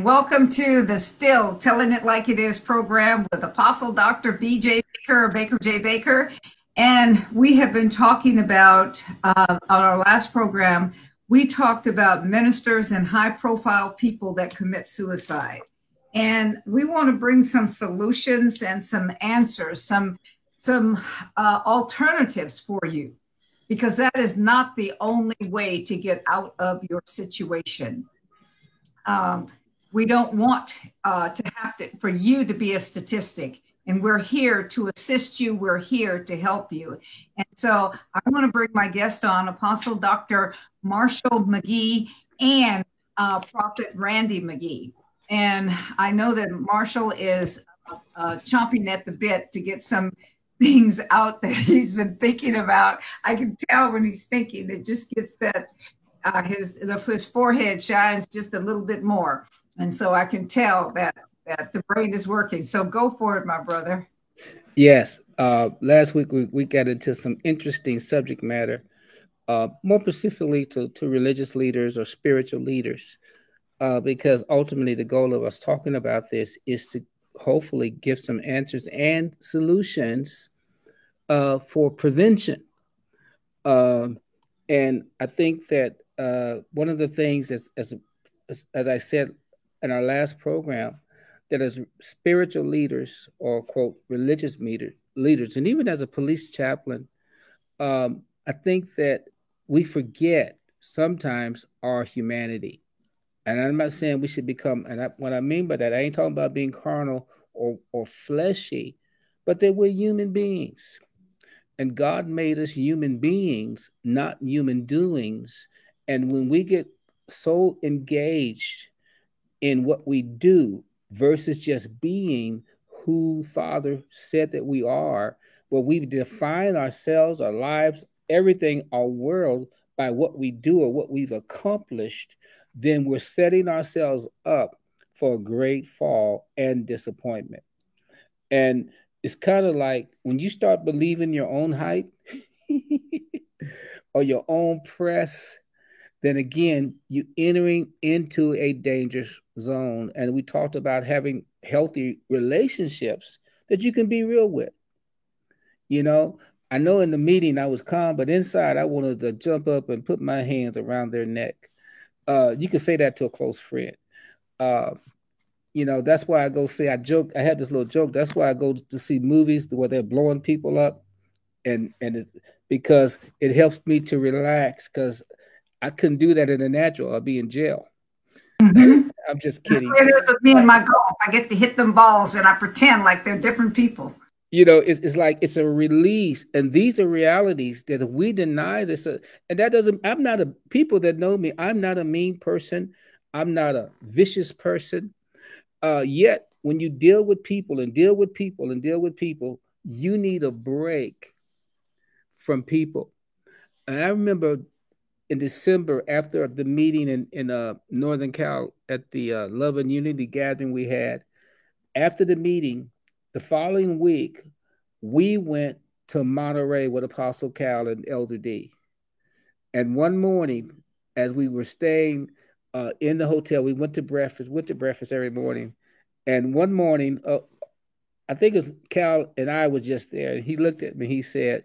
Welcome to the Still Telling It Like It Is program with Apostle Dr. B.J. Baker, or Baker J. Baker. And we have been talking about, on our last program, we talked about ministers and high-profile people that commit suicide. And we want to bring some solutions and some answers, some alternatives for you, because that is not the only way to get out of your situation. We don't want for you to be a statistic, and we're here to assist you. We're here to help you. And so I want to bring my guest on, Apostle Dr. Marshall McGee and Prophet Randy McGee. And I know that Marshall is chomping at the bit to get some things out that he's been thinking about. I can tell when he's thinking, it just gets that his forehead shines just a little bit more. And so I can tell that the brain is working. So go for it, my brother. Yes. Last week, we got into some interesting subject matter, more specifically to religious leaders or spiritual leaders, because ultimately the goal of us talking about this is to hopefully give some answers and solutions for prevention. And I think that one of the things, as I said in our last program, that as spiritual leaders or, quote, religious leaders, and even as a police chaplain, I think that we forget sometimes our humanity. And I'm not saying we should become, and what I mean by that, I ain't talking about being carnal or fleshy, but that we're human beings. And God made us human beings, not human doings. And when we get so engaged in what we do versus just being who Father said that we are, where we define ourselves, our lives, everything, our world by what we do or what we've accomplished, then we're setting ourselves up for a great fall and disappointment. And it's kind of like when you start believing your own hype or your own press, then again, you're entering into a dangerous zone. And we talked about having healthy relationships that you can be real with. You know, I know in the meeting I was calm, but inside I wanted to jump up and put my hands around their neck. You can say that to a close friend. You know, that's why I go see, I had this little joke. That's why I go to see movies where they're blowing people up. And it's because it helps me to relax, because I couldn't do that in the natural. I'll be in jail. Mm-hmm. I'm just kidding. With me and my golf, I get to hit them balls and I pretend like they're different people. You know, it's like it's a release. And these are realities that we deny this. And that doesn't, people that know me, I'm not a mean person. I'm not a vicious person. Yet when you deal with people and deal with people and deal with people, you need a break from people. And I remember in December after the meeting in Northern Cal at the Love and Unity gathering we had, after the meeting, the following week, we went to Monterey with Apostle Cal and Elder D. And one morning, as we were staying in the hotel, we went to breakfast every morning. And one morning, I think it was Cal and I were just there. And he looked at me. He said,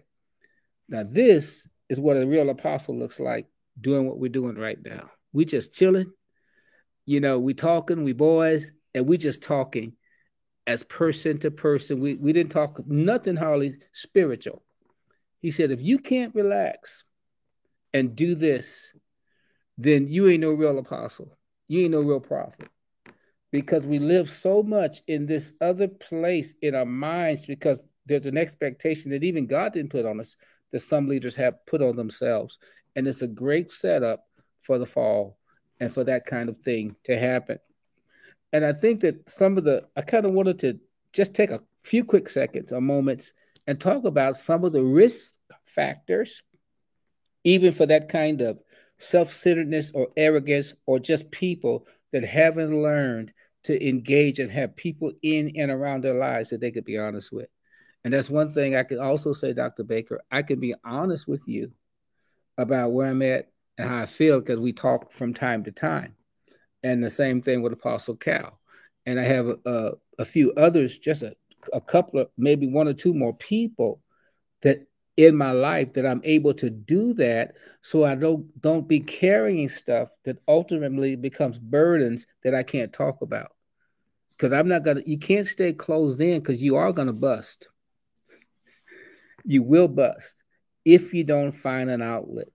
"Now this is what a real apostle looks like doing what we're doing right now. We just chilling. You know, we talking, we boys, and we just talking as person to person. We didn't talk nothing hardly spiritual." He said, "If you can't relax and do this, then you ain't no real apostle. You ain't no real prophet." Because we live so much in this other place in our minds, because there's an expectation that even God didn't put on us, that some leaders have put on themselves. And it's a great setup for the fall and for that kind of thing to happen. And I think that I kind of wanted to just take a few quick seconds or moments and talk about some of the risk factors, even for that kind of self-centeredness or arrogance, or just people that haven't learned to engage and have people in and around their lives that they could be honest with. And that's one thing I can also say, Dr. Baker, I can be honest with you about where I'm at and how I feel, because we talk from time to time. and the same thing with Apostle Cal. And I have a few others, just a couple of, maybe one or two more people that in my life that I'm able to do that, so I don't be carrying stuff that ultimately becomes burdens that I can't talk about. Because I'm not going to, you can't stay closed in, because you are going to bust. You will bust if you don't find an outlet.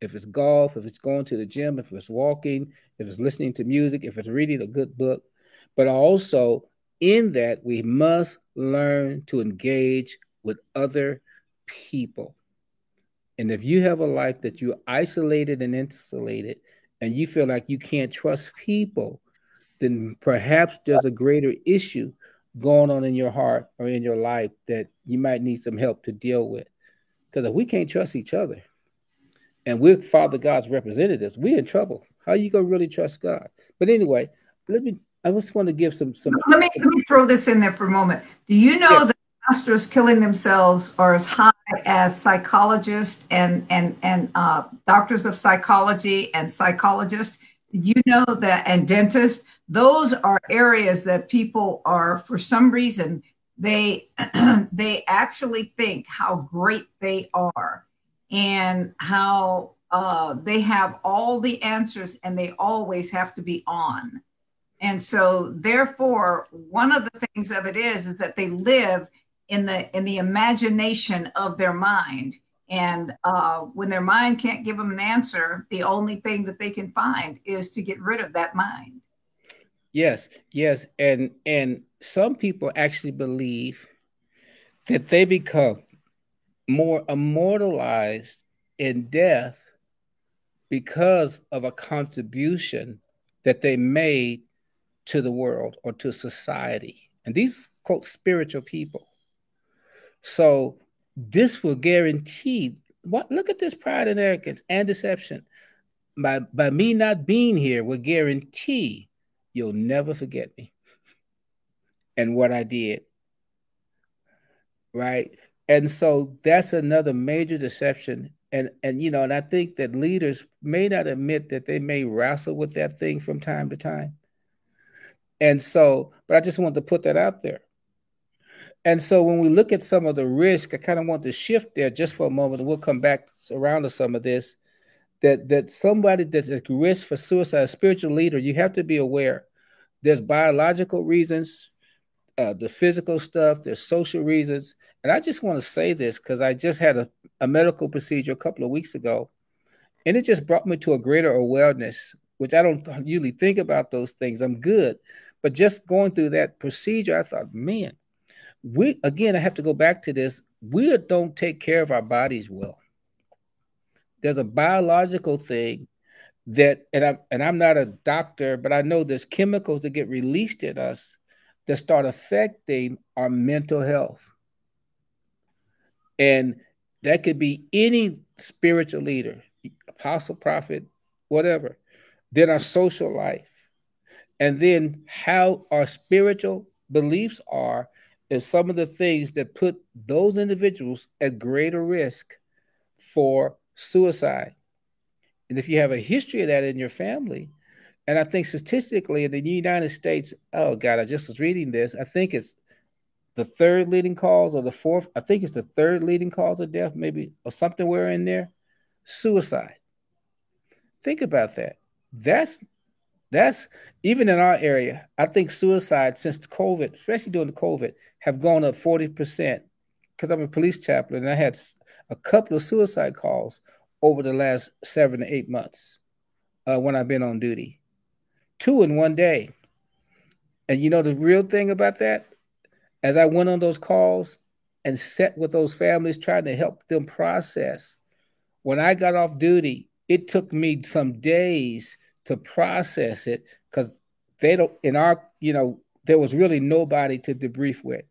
If it's golf, if it's going to the gym, if it's walking, if it's listening to music, if it's reading a good book. But also in that, we must learn to engage with other people. And if you have a life that you're isolated and insulated, and you feel like you can't trust people, then perhaps there's a greater issue going on in your heart or in your life that you might need some help to deal with. Because if we can't trust each other and we're Father God's representatives, we're in trouble. How are you going to really trust God? But anyway, I just want to give some. Let me throw this in there for a moment. Do you know that pastors killing themselves are as high as psychologists and doctors of psychology and psychologists? You know that, and dentists, those are areas that people are, for some reason, they actually think how great they are and how they have all the answers, and they always have to be on. And so therefore, one of the things of it is that they live in the imagination of their mind. And when their mind can't give them an answer, the only thing that they can find is to get rid of that mind. Yes. And some people actually believe that they become more immortalized in death because of a contribution that they made to the world or to society. And these, quote, spiritual people. So this will guarantee, look at this pride and arrogance and deception. By me not being here will guarantee you'll never forget me and what I did, right? And so that's another major deception. And I think that leaders may not admit that they may wrestle with that thing from time to time. And so, but I just wanted to put that out there. And so when we look at some of the risk, I kind of want to shift there just for a moment, and we'll come back around to some of this, that somebody that's at risk for suicide, a spiritual leader, you have to be aware. There's biological reasons, the physical stuff, there's social reasons. And I just want to say this because I just had a medical procedure a couple of weeks ago, and it just brought me to a greater awareness, which I don't usually think about those things. I'm good. But just going through that procedure, I thought, man, I have to go back to this. We don't take care of our bodies well. There's a biological thing that, and I'm not a doctor, but I know there's chemicals that get released in us that start affecting our mental health. And that could be any spiritual leader, apostle, prophet, whatever. Then our social life. And then how our spiritual beliefs are is some of the things that put those individuals at greater risk for suicide. And if you have a history of that in your family, and I think statistically in the United States, oh God, I just was reading this, I think it's the third leading cause or the fourth, I think it's the third leading cause of death, maybe, or somewhere in there, suicide. Think about that. That's even in our area. I think suicide since COVID, especially during the COVID, have gone up 40%, because I'm a police chaplain and I had a couple of suicide calls over the last 7 to 8 months when I've been on duty. 2 in one day. And you know the real thing about that? As I went on those calls and sat with those families trying to help them process, when I got off duty, it took me some days to process it, because they don't, there was really nobody to debrief with.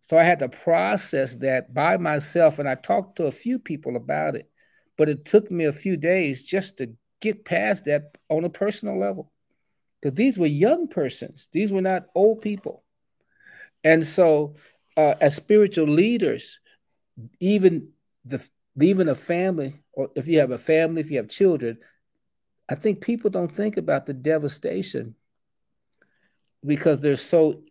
So I had to process that by myself, and I talked to a few people about it, but it took me a few days just to get past that on a personal level, because these were young persons. These were not old people. And so as spiritual leaders, even a family, or if you have a family, if you have children, I think people don't think about the devastation because they're so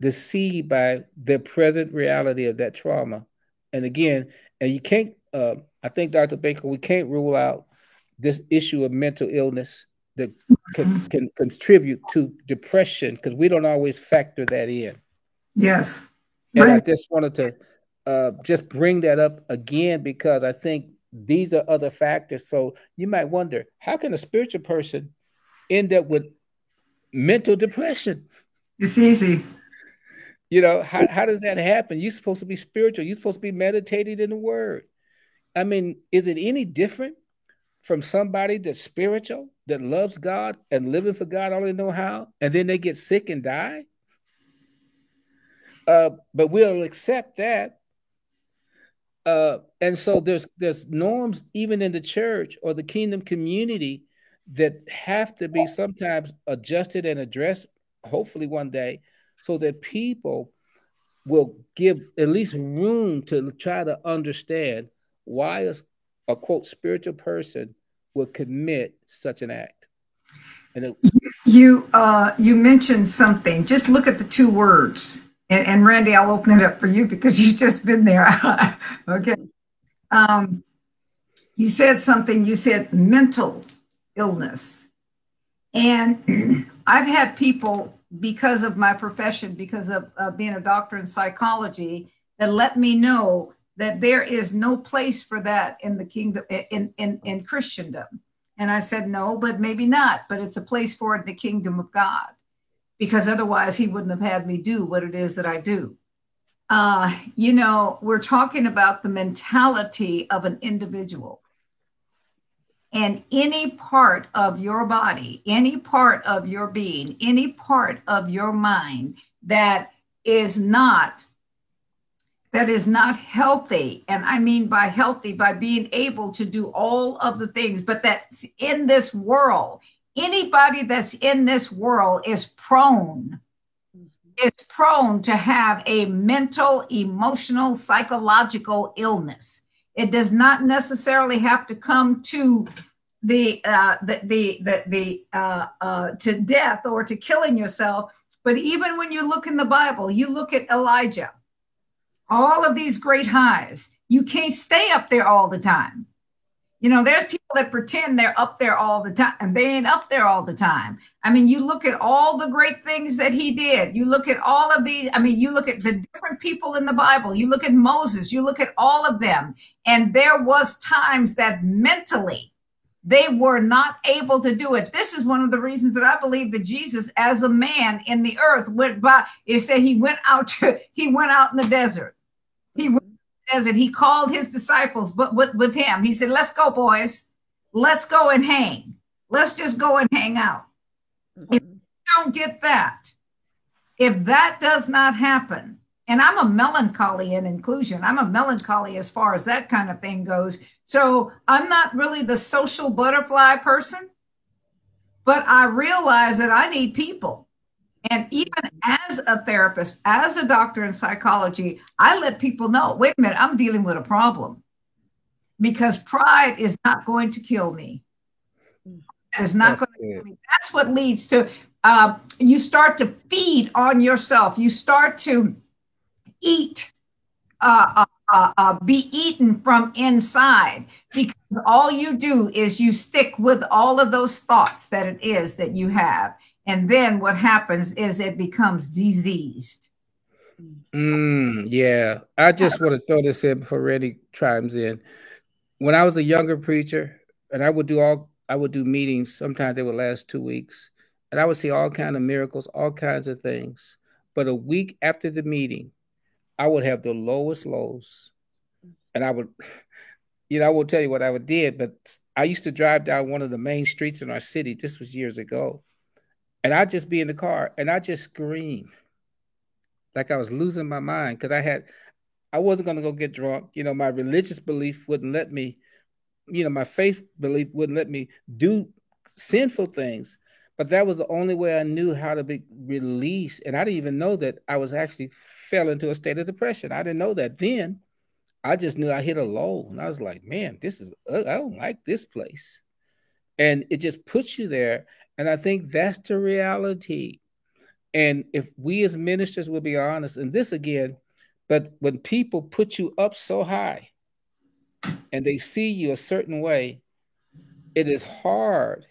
deceived by the present reality of that trauma. And again, and you can't, I think, Dr. Baker, we can't rule out this issue of mental illness that can contribute to depression, because we don't always factor that in. Yes. And right. I just wanted to just bring that up again, because I think these are other factors. So you might wonder, how can a spiritual person end up with mental depression? It's easy. You know, how does that happen? You're supposed to be spiritual. You're supposed to be meditating in the word. I mean, is it any different from somebody that's spiritual, that loves God and living for God, only know how, and then they get sick and die? But we'll accept that. And so there's norms even in the church or the kingdom community that have to be sometimes adjusted and addressed, hopefully one day, so that people will give at least room to try to understand why a quote spiritual person would commit such an act. And you mentioned something. Just look at the two words. And Randy, I'll open it up for you because you've just been there. Okay. You said something, you said mental illness. And I've had people, because of my profession, because of being a doctor in psychology, that let me know that there is no place for that in the kingdom, in Christendom. And I said, no, but maybe not, but it's a place for it in the kingdom of God, because otherwise he wouldn't have had me do what it is that I do. You know, we're talking about the mentality of an individual. And any part of your body, any part of your being, any part of your mind that is not healthy, and I mean by healthy, by being able to do all of the things, but that's in this world. Anybody that's in this world is prone to have a mental, emotional, psychological illness. It does not necessarily have to come to to death or to killing yourself. But even when you look in the Bible, you look at Elijah, all of these great highs, you can't stay up there all the time. You know, there's people that pretend they're up there all the time, and they ain't up there all the time. I mean, you look at all the great things that he did. You look at all of these. I mean, you look at the different people in the Bible. You look at Moses. You look at all of them. And there was times that mentally they were not able to do it. This is one of the reasons that I believe that Jesus, as a man in the earth, went by. It said he went out in the desert. He called his disciples with him. He said, let's go, boys. Let's go and hang. Let's just go and hang out. Mm-hmm. If you don't get that, if that does not happen, and I'm a melancholy in inclusion. I'm a melancholy as far as that kind of thing goes. So I'm not really the social butterfly person, but I realize that I need people. And even as a therapist, as a doctor in psychology, I let people know, wait a minute, I'm dealing with a problem, because pride is not going to kill me. It's not going to kill me. That's what leads to, you start to feed on yourself. You start to eat, be eaten from inside, because all you do is you stick with all of those thoughts that it is that you have. And then what happens is it becomes diseased. Yeah. I just want to throw this in before Randy chimes in. When I was a younger preacher, and I would do meetings, sometimes they would last 2 weeks, and I would see all kinds of miracles, all kinds of things. But a week after the meeting, I would have the lowest lows. And I won't tell you what I did, but I used to drive down one of the main streets in our city. This was years ago. And I'd just be in the car and I just scream like I was losing my mind, because I wasn't going to go get drunk. You know, my religious belief wouldn't let me, you know, my faith belief wouldn't let me do sinful things. But that was the only way I knew how to be released. And I didn't even know that I was actually fell into a state of depression. I didn't know that then. I just knew I hit a low and I was like, man, I don't like this place. And it just puts you there. And I think that's the reality. And if we as ministers will be honest, and this again, but when people put you up so high and they see you a certain way, it is hard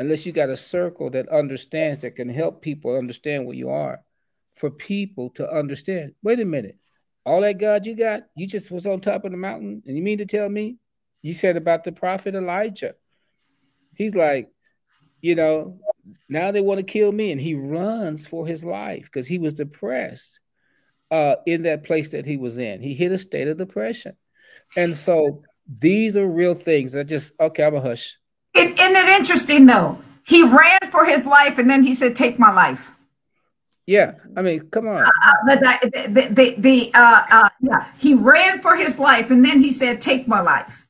unless you got a circle that understands, that can help people understand where you are, for people to understand, wait a minute, all that God you got, you just was on top of the mountain, and you mean to tell me? You said about the prophet Elijah. He's like, you know, now they want to kill me, and he runs for his life because he was depressed in that place that he was in. He hit a state of depression. And so these are real things that just, okay, I'm a hush. Isn't it interesting, though? He ran for his life, and then he said, take my life. Yeah, I mean, come on. He ran for his life, and then he said, take my life.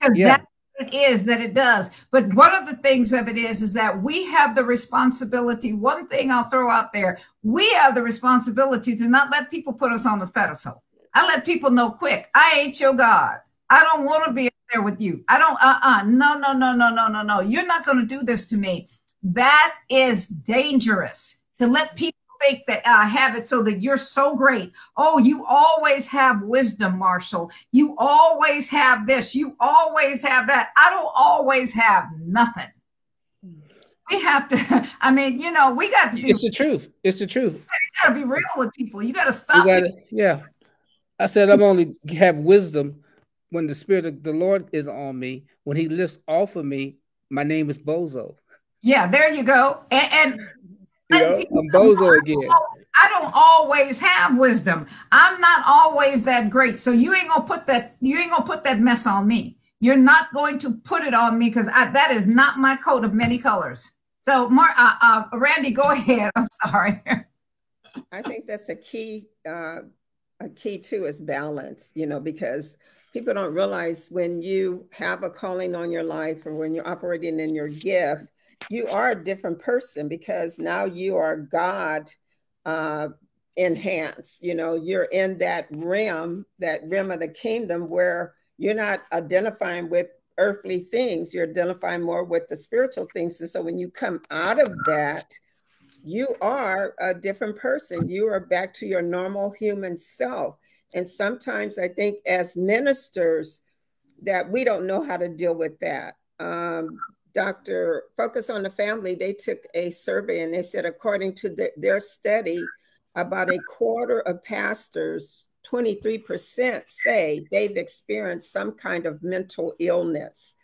Because that's what it is that it does. But one of the things of it is that we have the responsibility. One thing I'll throw out there, we have the responsibility to not let people put us on the pedestal. I let people know quick, I ain't your God. I don't want to be up there with you. I don't, no. You're not going to do this to me. That is dangerous. To let people think that I have it so that you're so great. Oh, you always have wisdom, Marshall. You always have this. You always have that. I don't always have nothing. We have to, I mean, you know, we got to be. It's the truth. It's the truth. You got to be real with people. You got to stop. Yeah. I said I'm only have wisdom when the Spirit of the Lord is on me. When he lifts off of me, my name is Bozo. Yeah, there you go. And you know, I'm Bozo again. I don't always have wisdom. I'm not always that great. So you ain't gonna put that mess on me. You're not going to put it on me, because that is not my coat of many colors. So Randy, go ahead. I'm sorry. I think that's a key too is balance, you know, because people don't realize when you have a calling on your life or when you're operating in your gift, you are a different person, because now you are God enhanced. You know, you're in that realm of the kingdom where you're not identifying with earthly things. You're identifying more with the spiritual things. And so when you come out of that, you are a different person. You are back to your normal human self. And sometimes I think as ministers that we don't know how to deal with that. Dr. Focus on the Family, they took a survey and they said, according to their study, about a quarter of pastors, 23% say they've experienced some kind of mental illness,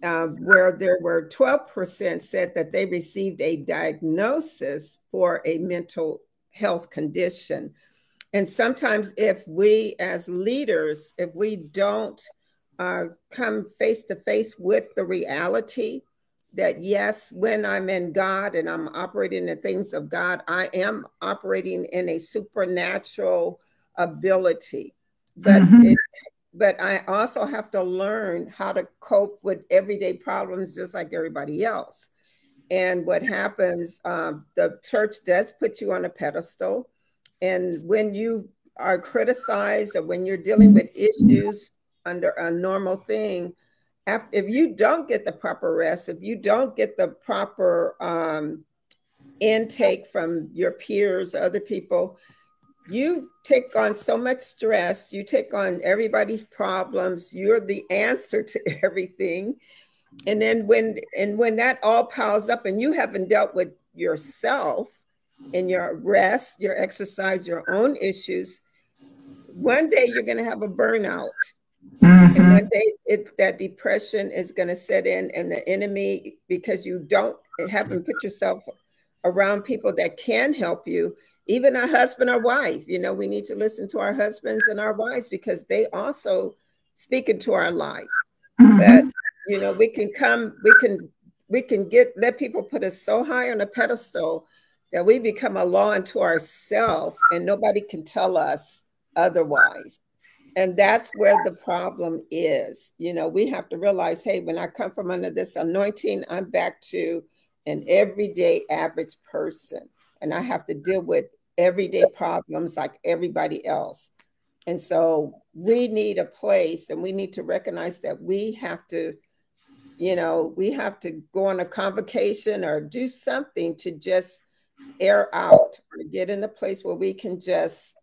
where there were 12% said that they received a diagnosis for a mental health condition. And sometimes if we as leaders, if we don't come face to face with the reality that yes, when I'm in God and I'm operating in the things of God, I am operating in a supernatural ability. But but I also have to learn how to cope with everyday problems just like everybody else. And what happens, the church does put you on a pedestal. And when you are criticized or when you're dealing with issues under a normal thing, if you don't get the proper rest, if you don't get the proper intake from your peers, other people, you take on so much stress, you take on everybody's problems, you're the answer to everything. And then when that all piles up and you haven't dealt with yourself and your rest, your exercise, your own issues, one day you're going to have a burnout. And one day that depression is going to set in, and the enemy, because you haven't put yourself around people that can help you, even a husband or wife. You know, we need to listen to our husbands and our wives, because they also speak into our life. But you know, we can let people put us so high on a pedestal that we become a law unto ourselves, and nobody can tell us otherwise. And that's where the problem is. You know, we have to realize, hey, when I come from under this anointing, I'm back to an everyday average person. And I have to deal with everyday problems like everybody else. And so we need a place, and we need to recognize that we have to You know, we have to go on a convocation or do something to just air out or get in a place where we can just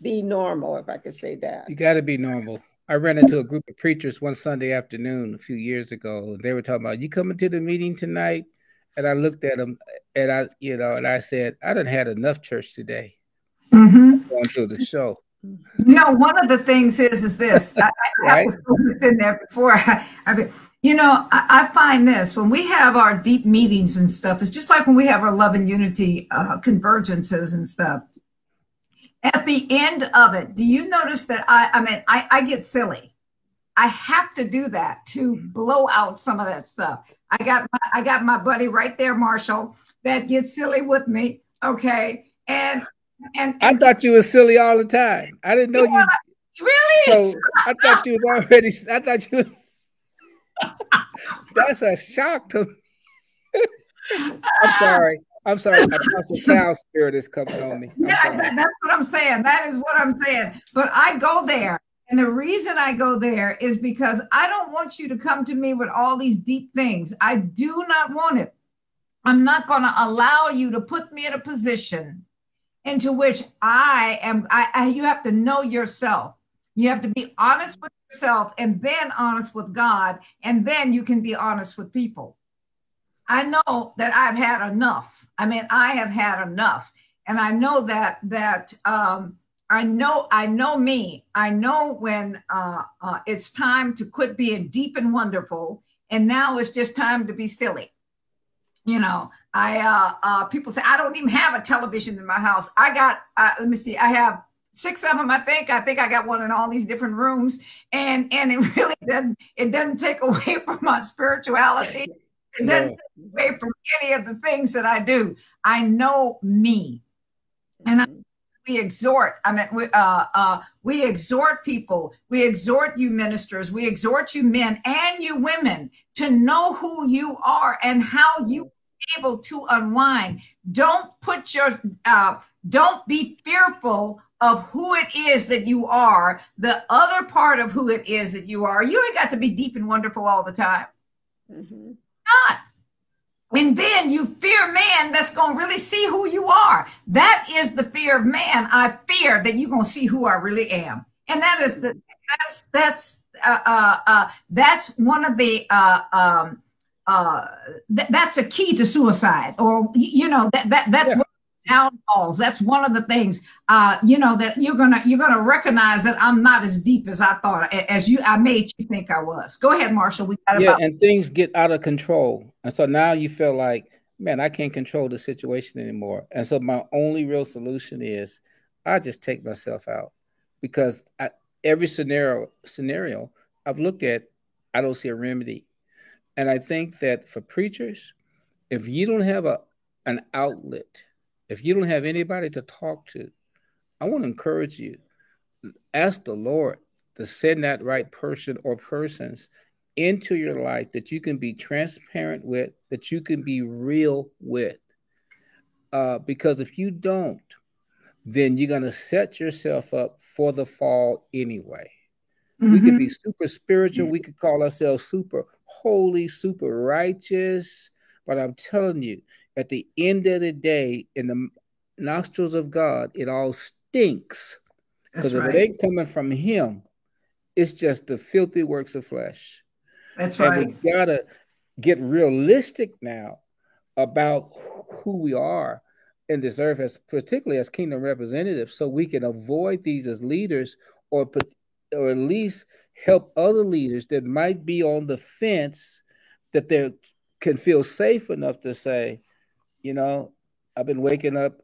be normal, if I could say that. You got to be normal. I ran into a group of preachers one Sunday afternoon a few years ago. They were talking about, you coming to the meeting tonight? And I looked at them and I said, I done had enough church today. Mm-hmm. Going through the show. You know, one of the things is this. I was in there before. I find this when we have our deep meetings and stuff, it's just like when we have our Love and Unity convergences and stuff. At the end of it, do you notice that I get silly? I have to do that to blow out some of that stuff. I got my buddy right there, Marshall, that gets silly with me. Okay, and I thought you were silly all the time. I didn't know you really. So I thought you was already. I thought you. That's a shock to me. I'm sorry. Apostle Cal spirit is coming on me. Yeah, that's what I'm saying. That is what I'm saying. But I go there. And the reason I go there is because I don't want you to come to me with all these deep things. I do not want it. I'm not going to allow you to put me in a position into which you have to know yourself. You have to be honest with yourself and then honest with God. And then you can be honest with people. I know that I've had enough. I have had enough. And I know I know me. I know when it's time to quit being deep and wonderful. And now it's just time to be silly. You know, people say, I don't even have a television in my house. I got, let me see, I have 6 of them, I think. I think I got one in all these different rooms. And it really doesn't take away from my spirituality. It doesn't take away from any of the things that I do. I know me. And we exhort people. We exhort you ministers. We exhort you men and you women to know who you are and how you are able to unwind. Don't be fearful of who it is that you are, the other part of who it is that you are. You ain't got to be deep and wonderful all the time. Mm-hmm. Not. And then you fear man that's going to really see who you are. That is the fear of man. I fear that you're going to see who I really am. And that is that's one of the, that's a key to suicide, or, you know, that's one of the downfalls. That's one of the things, you know, that you're going to recognize that I'm not as deep as I thought, I made you think I was. Go ahead, Marshall. We got about. And things get out of control. And so now you feel like, man, I can't control the situation anymore. And so my only real solution is I just take myself out, because every scenario I've looked at, I don't see a remedy. And I think that for preachers, if you don't have an outlet, if you don't have anybody to talk to, I want to encourage you, ask the Lord to send that right person or persons into your life that you can be transparent with, that you can be real with. Because if you don't, then you're going to set yourself up for the fall anyway. Mm-hmm. We could be super spiritual. We could call ourselves super holy, super righteous. But I'm telling you, at the end of the day, in the nostrils of God, it all stinks. Because if it ain't coming from him, it's just the filthy works of flesh. That's right. And we gotta get realistic now about who we are in this earth, as particularly as kingdom representatives, so we can avoid these as leaders, or at least help other leaders that might be on the fence, that they can feel safe enough to say, you know, I've been waking up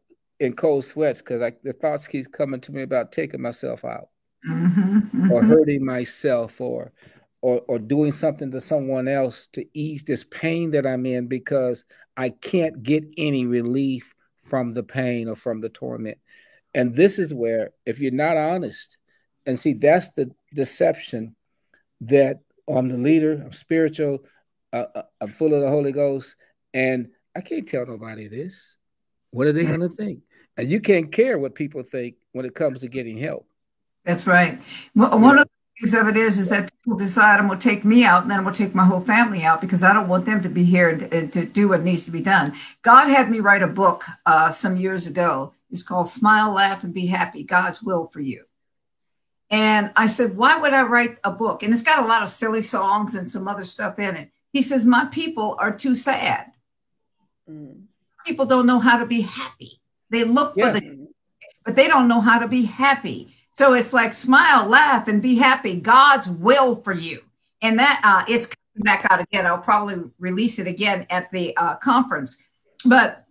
in cold sweats because the thoughts keep coming to me about taking myself out, or hurting myself, or doing something to someone else to ease this pain that I'm in, because I can't get any relief from the pain or from the torment. And this is where, if you're not honest, and see, that's the deception that I'm the leader, I'm spiritual, I'm full of the Holy Ghost, and I can't tell nobody this. What are they going to think? And you can't care what people think when it comes to getting help. That's right. Well, one of of it is that people decide, I'm going to take me out and then I'm going to take my whole family out because I don't want them to be here and to do what needs to be done. God had me write a book some years ago. It's called Smile, Laugh, and Be Happy, God's Will for You. And I said, why would I write a book? And it's got a lot of silly songs and some other stuff in it. He says, my people are too sad. Mm. People don't know how to be happy. They look for the, but they don't know how to be happy. So it's like smile, laugh, and be happy. God's will for you. And that it's coming back out again. I'll probably release it again at the conference. But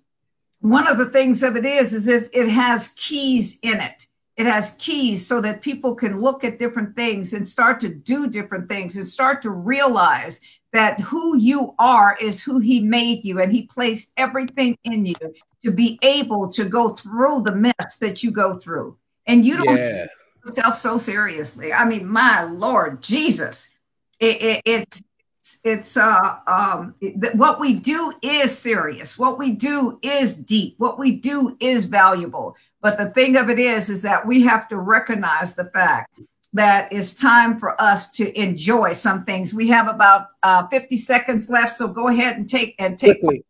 one of the things of it is it has keys in it. It has keys so that people can look at different things and start to do different things and start to realize that who you are is who he made you, and he placed everything in you to be able to go through the mess that you go through. And you don't take yourself so seriously. I mean, my Lord Jesus, what we do is serious. What we do is deep. What we do is valuable. But the thing of it is that we have to recognize the fact that it's time for us to enjoy some things. We have about 50 seconds left, so go ahead and take. Quickly,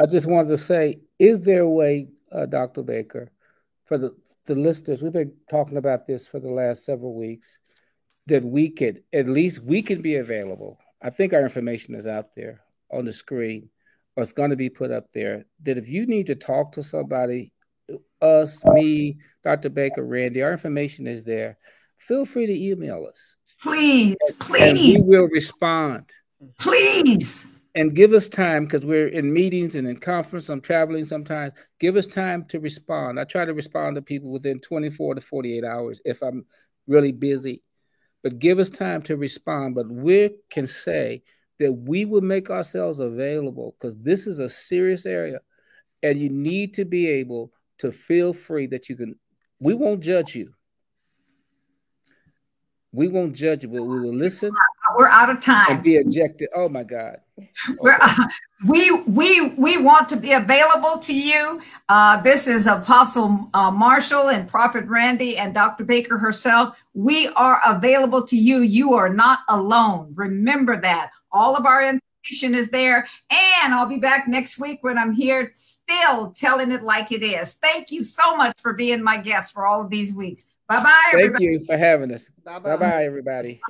I just wanted to say, is there a way, Dr. Baker, for the listeners, we've been talking about this for the last several weeks, that we could, at least we can be available. I think our information is out there on the screen, or it's going to be put up there, that if you need to talk to somebody, us, me, Dr. Baker, Randy, our information is there. Feel free to email us. Please, please. And we will respond. Please. And give us time, because we're in meetings and in conference. I'm traveling sometimes. Give us time to respond. I try to respond to people within 24 to 48 hours if I'm really busy. But give us time to respond. But we can say that we will make ourselves available, because this is a serious area. And you need to be able to feel free that you can. We won't judge you. We won't judge you, but we will listen. We're out of time. And be ejected. Oh, my God. Okay. We want to be available to you. This is Apostle Marshall and Prophet Randy and Dr. Baker herself. We are available to you. You are not alone. Remember that. All of our information is there. And I'll be back next week when I'm here still telling it like it is. Thank you so much for being my guest for all of these weeks. Bye-bye, everybody. Thank you for having us. Bye-bye, everybody.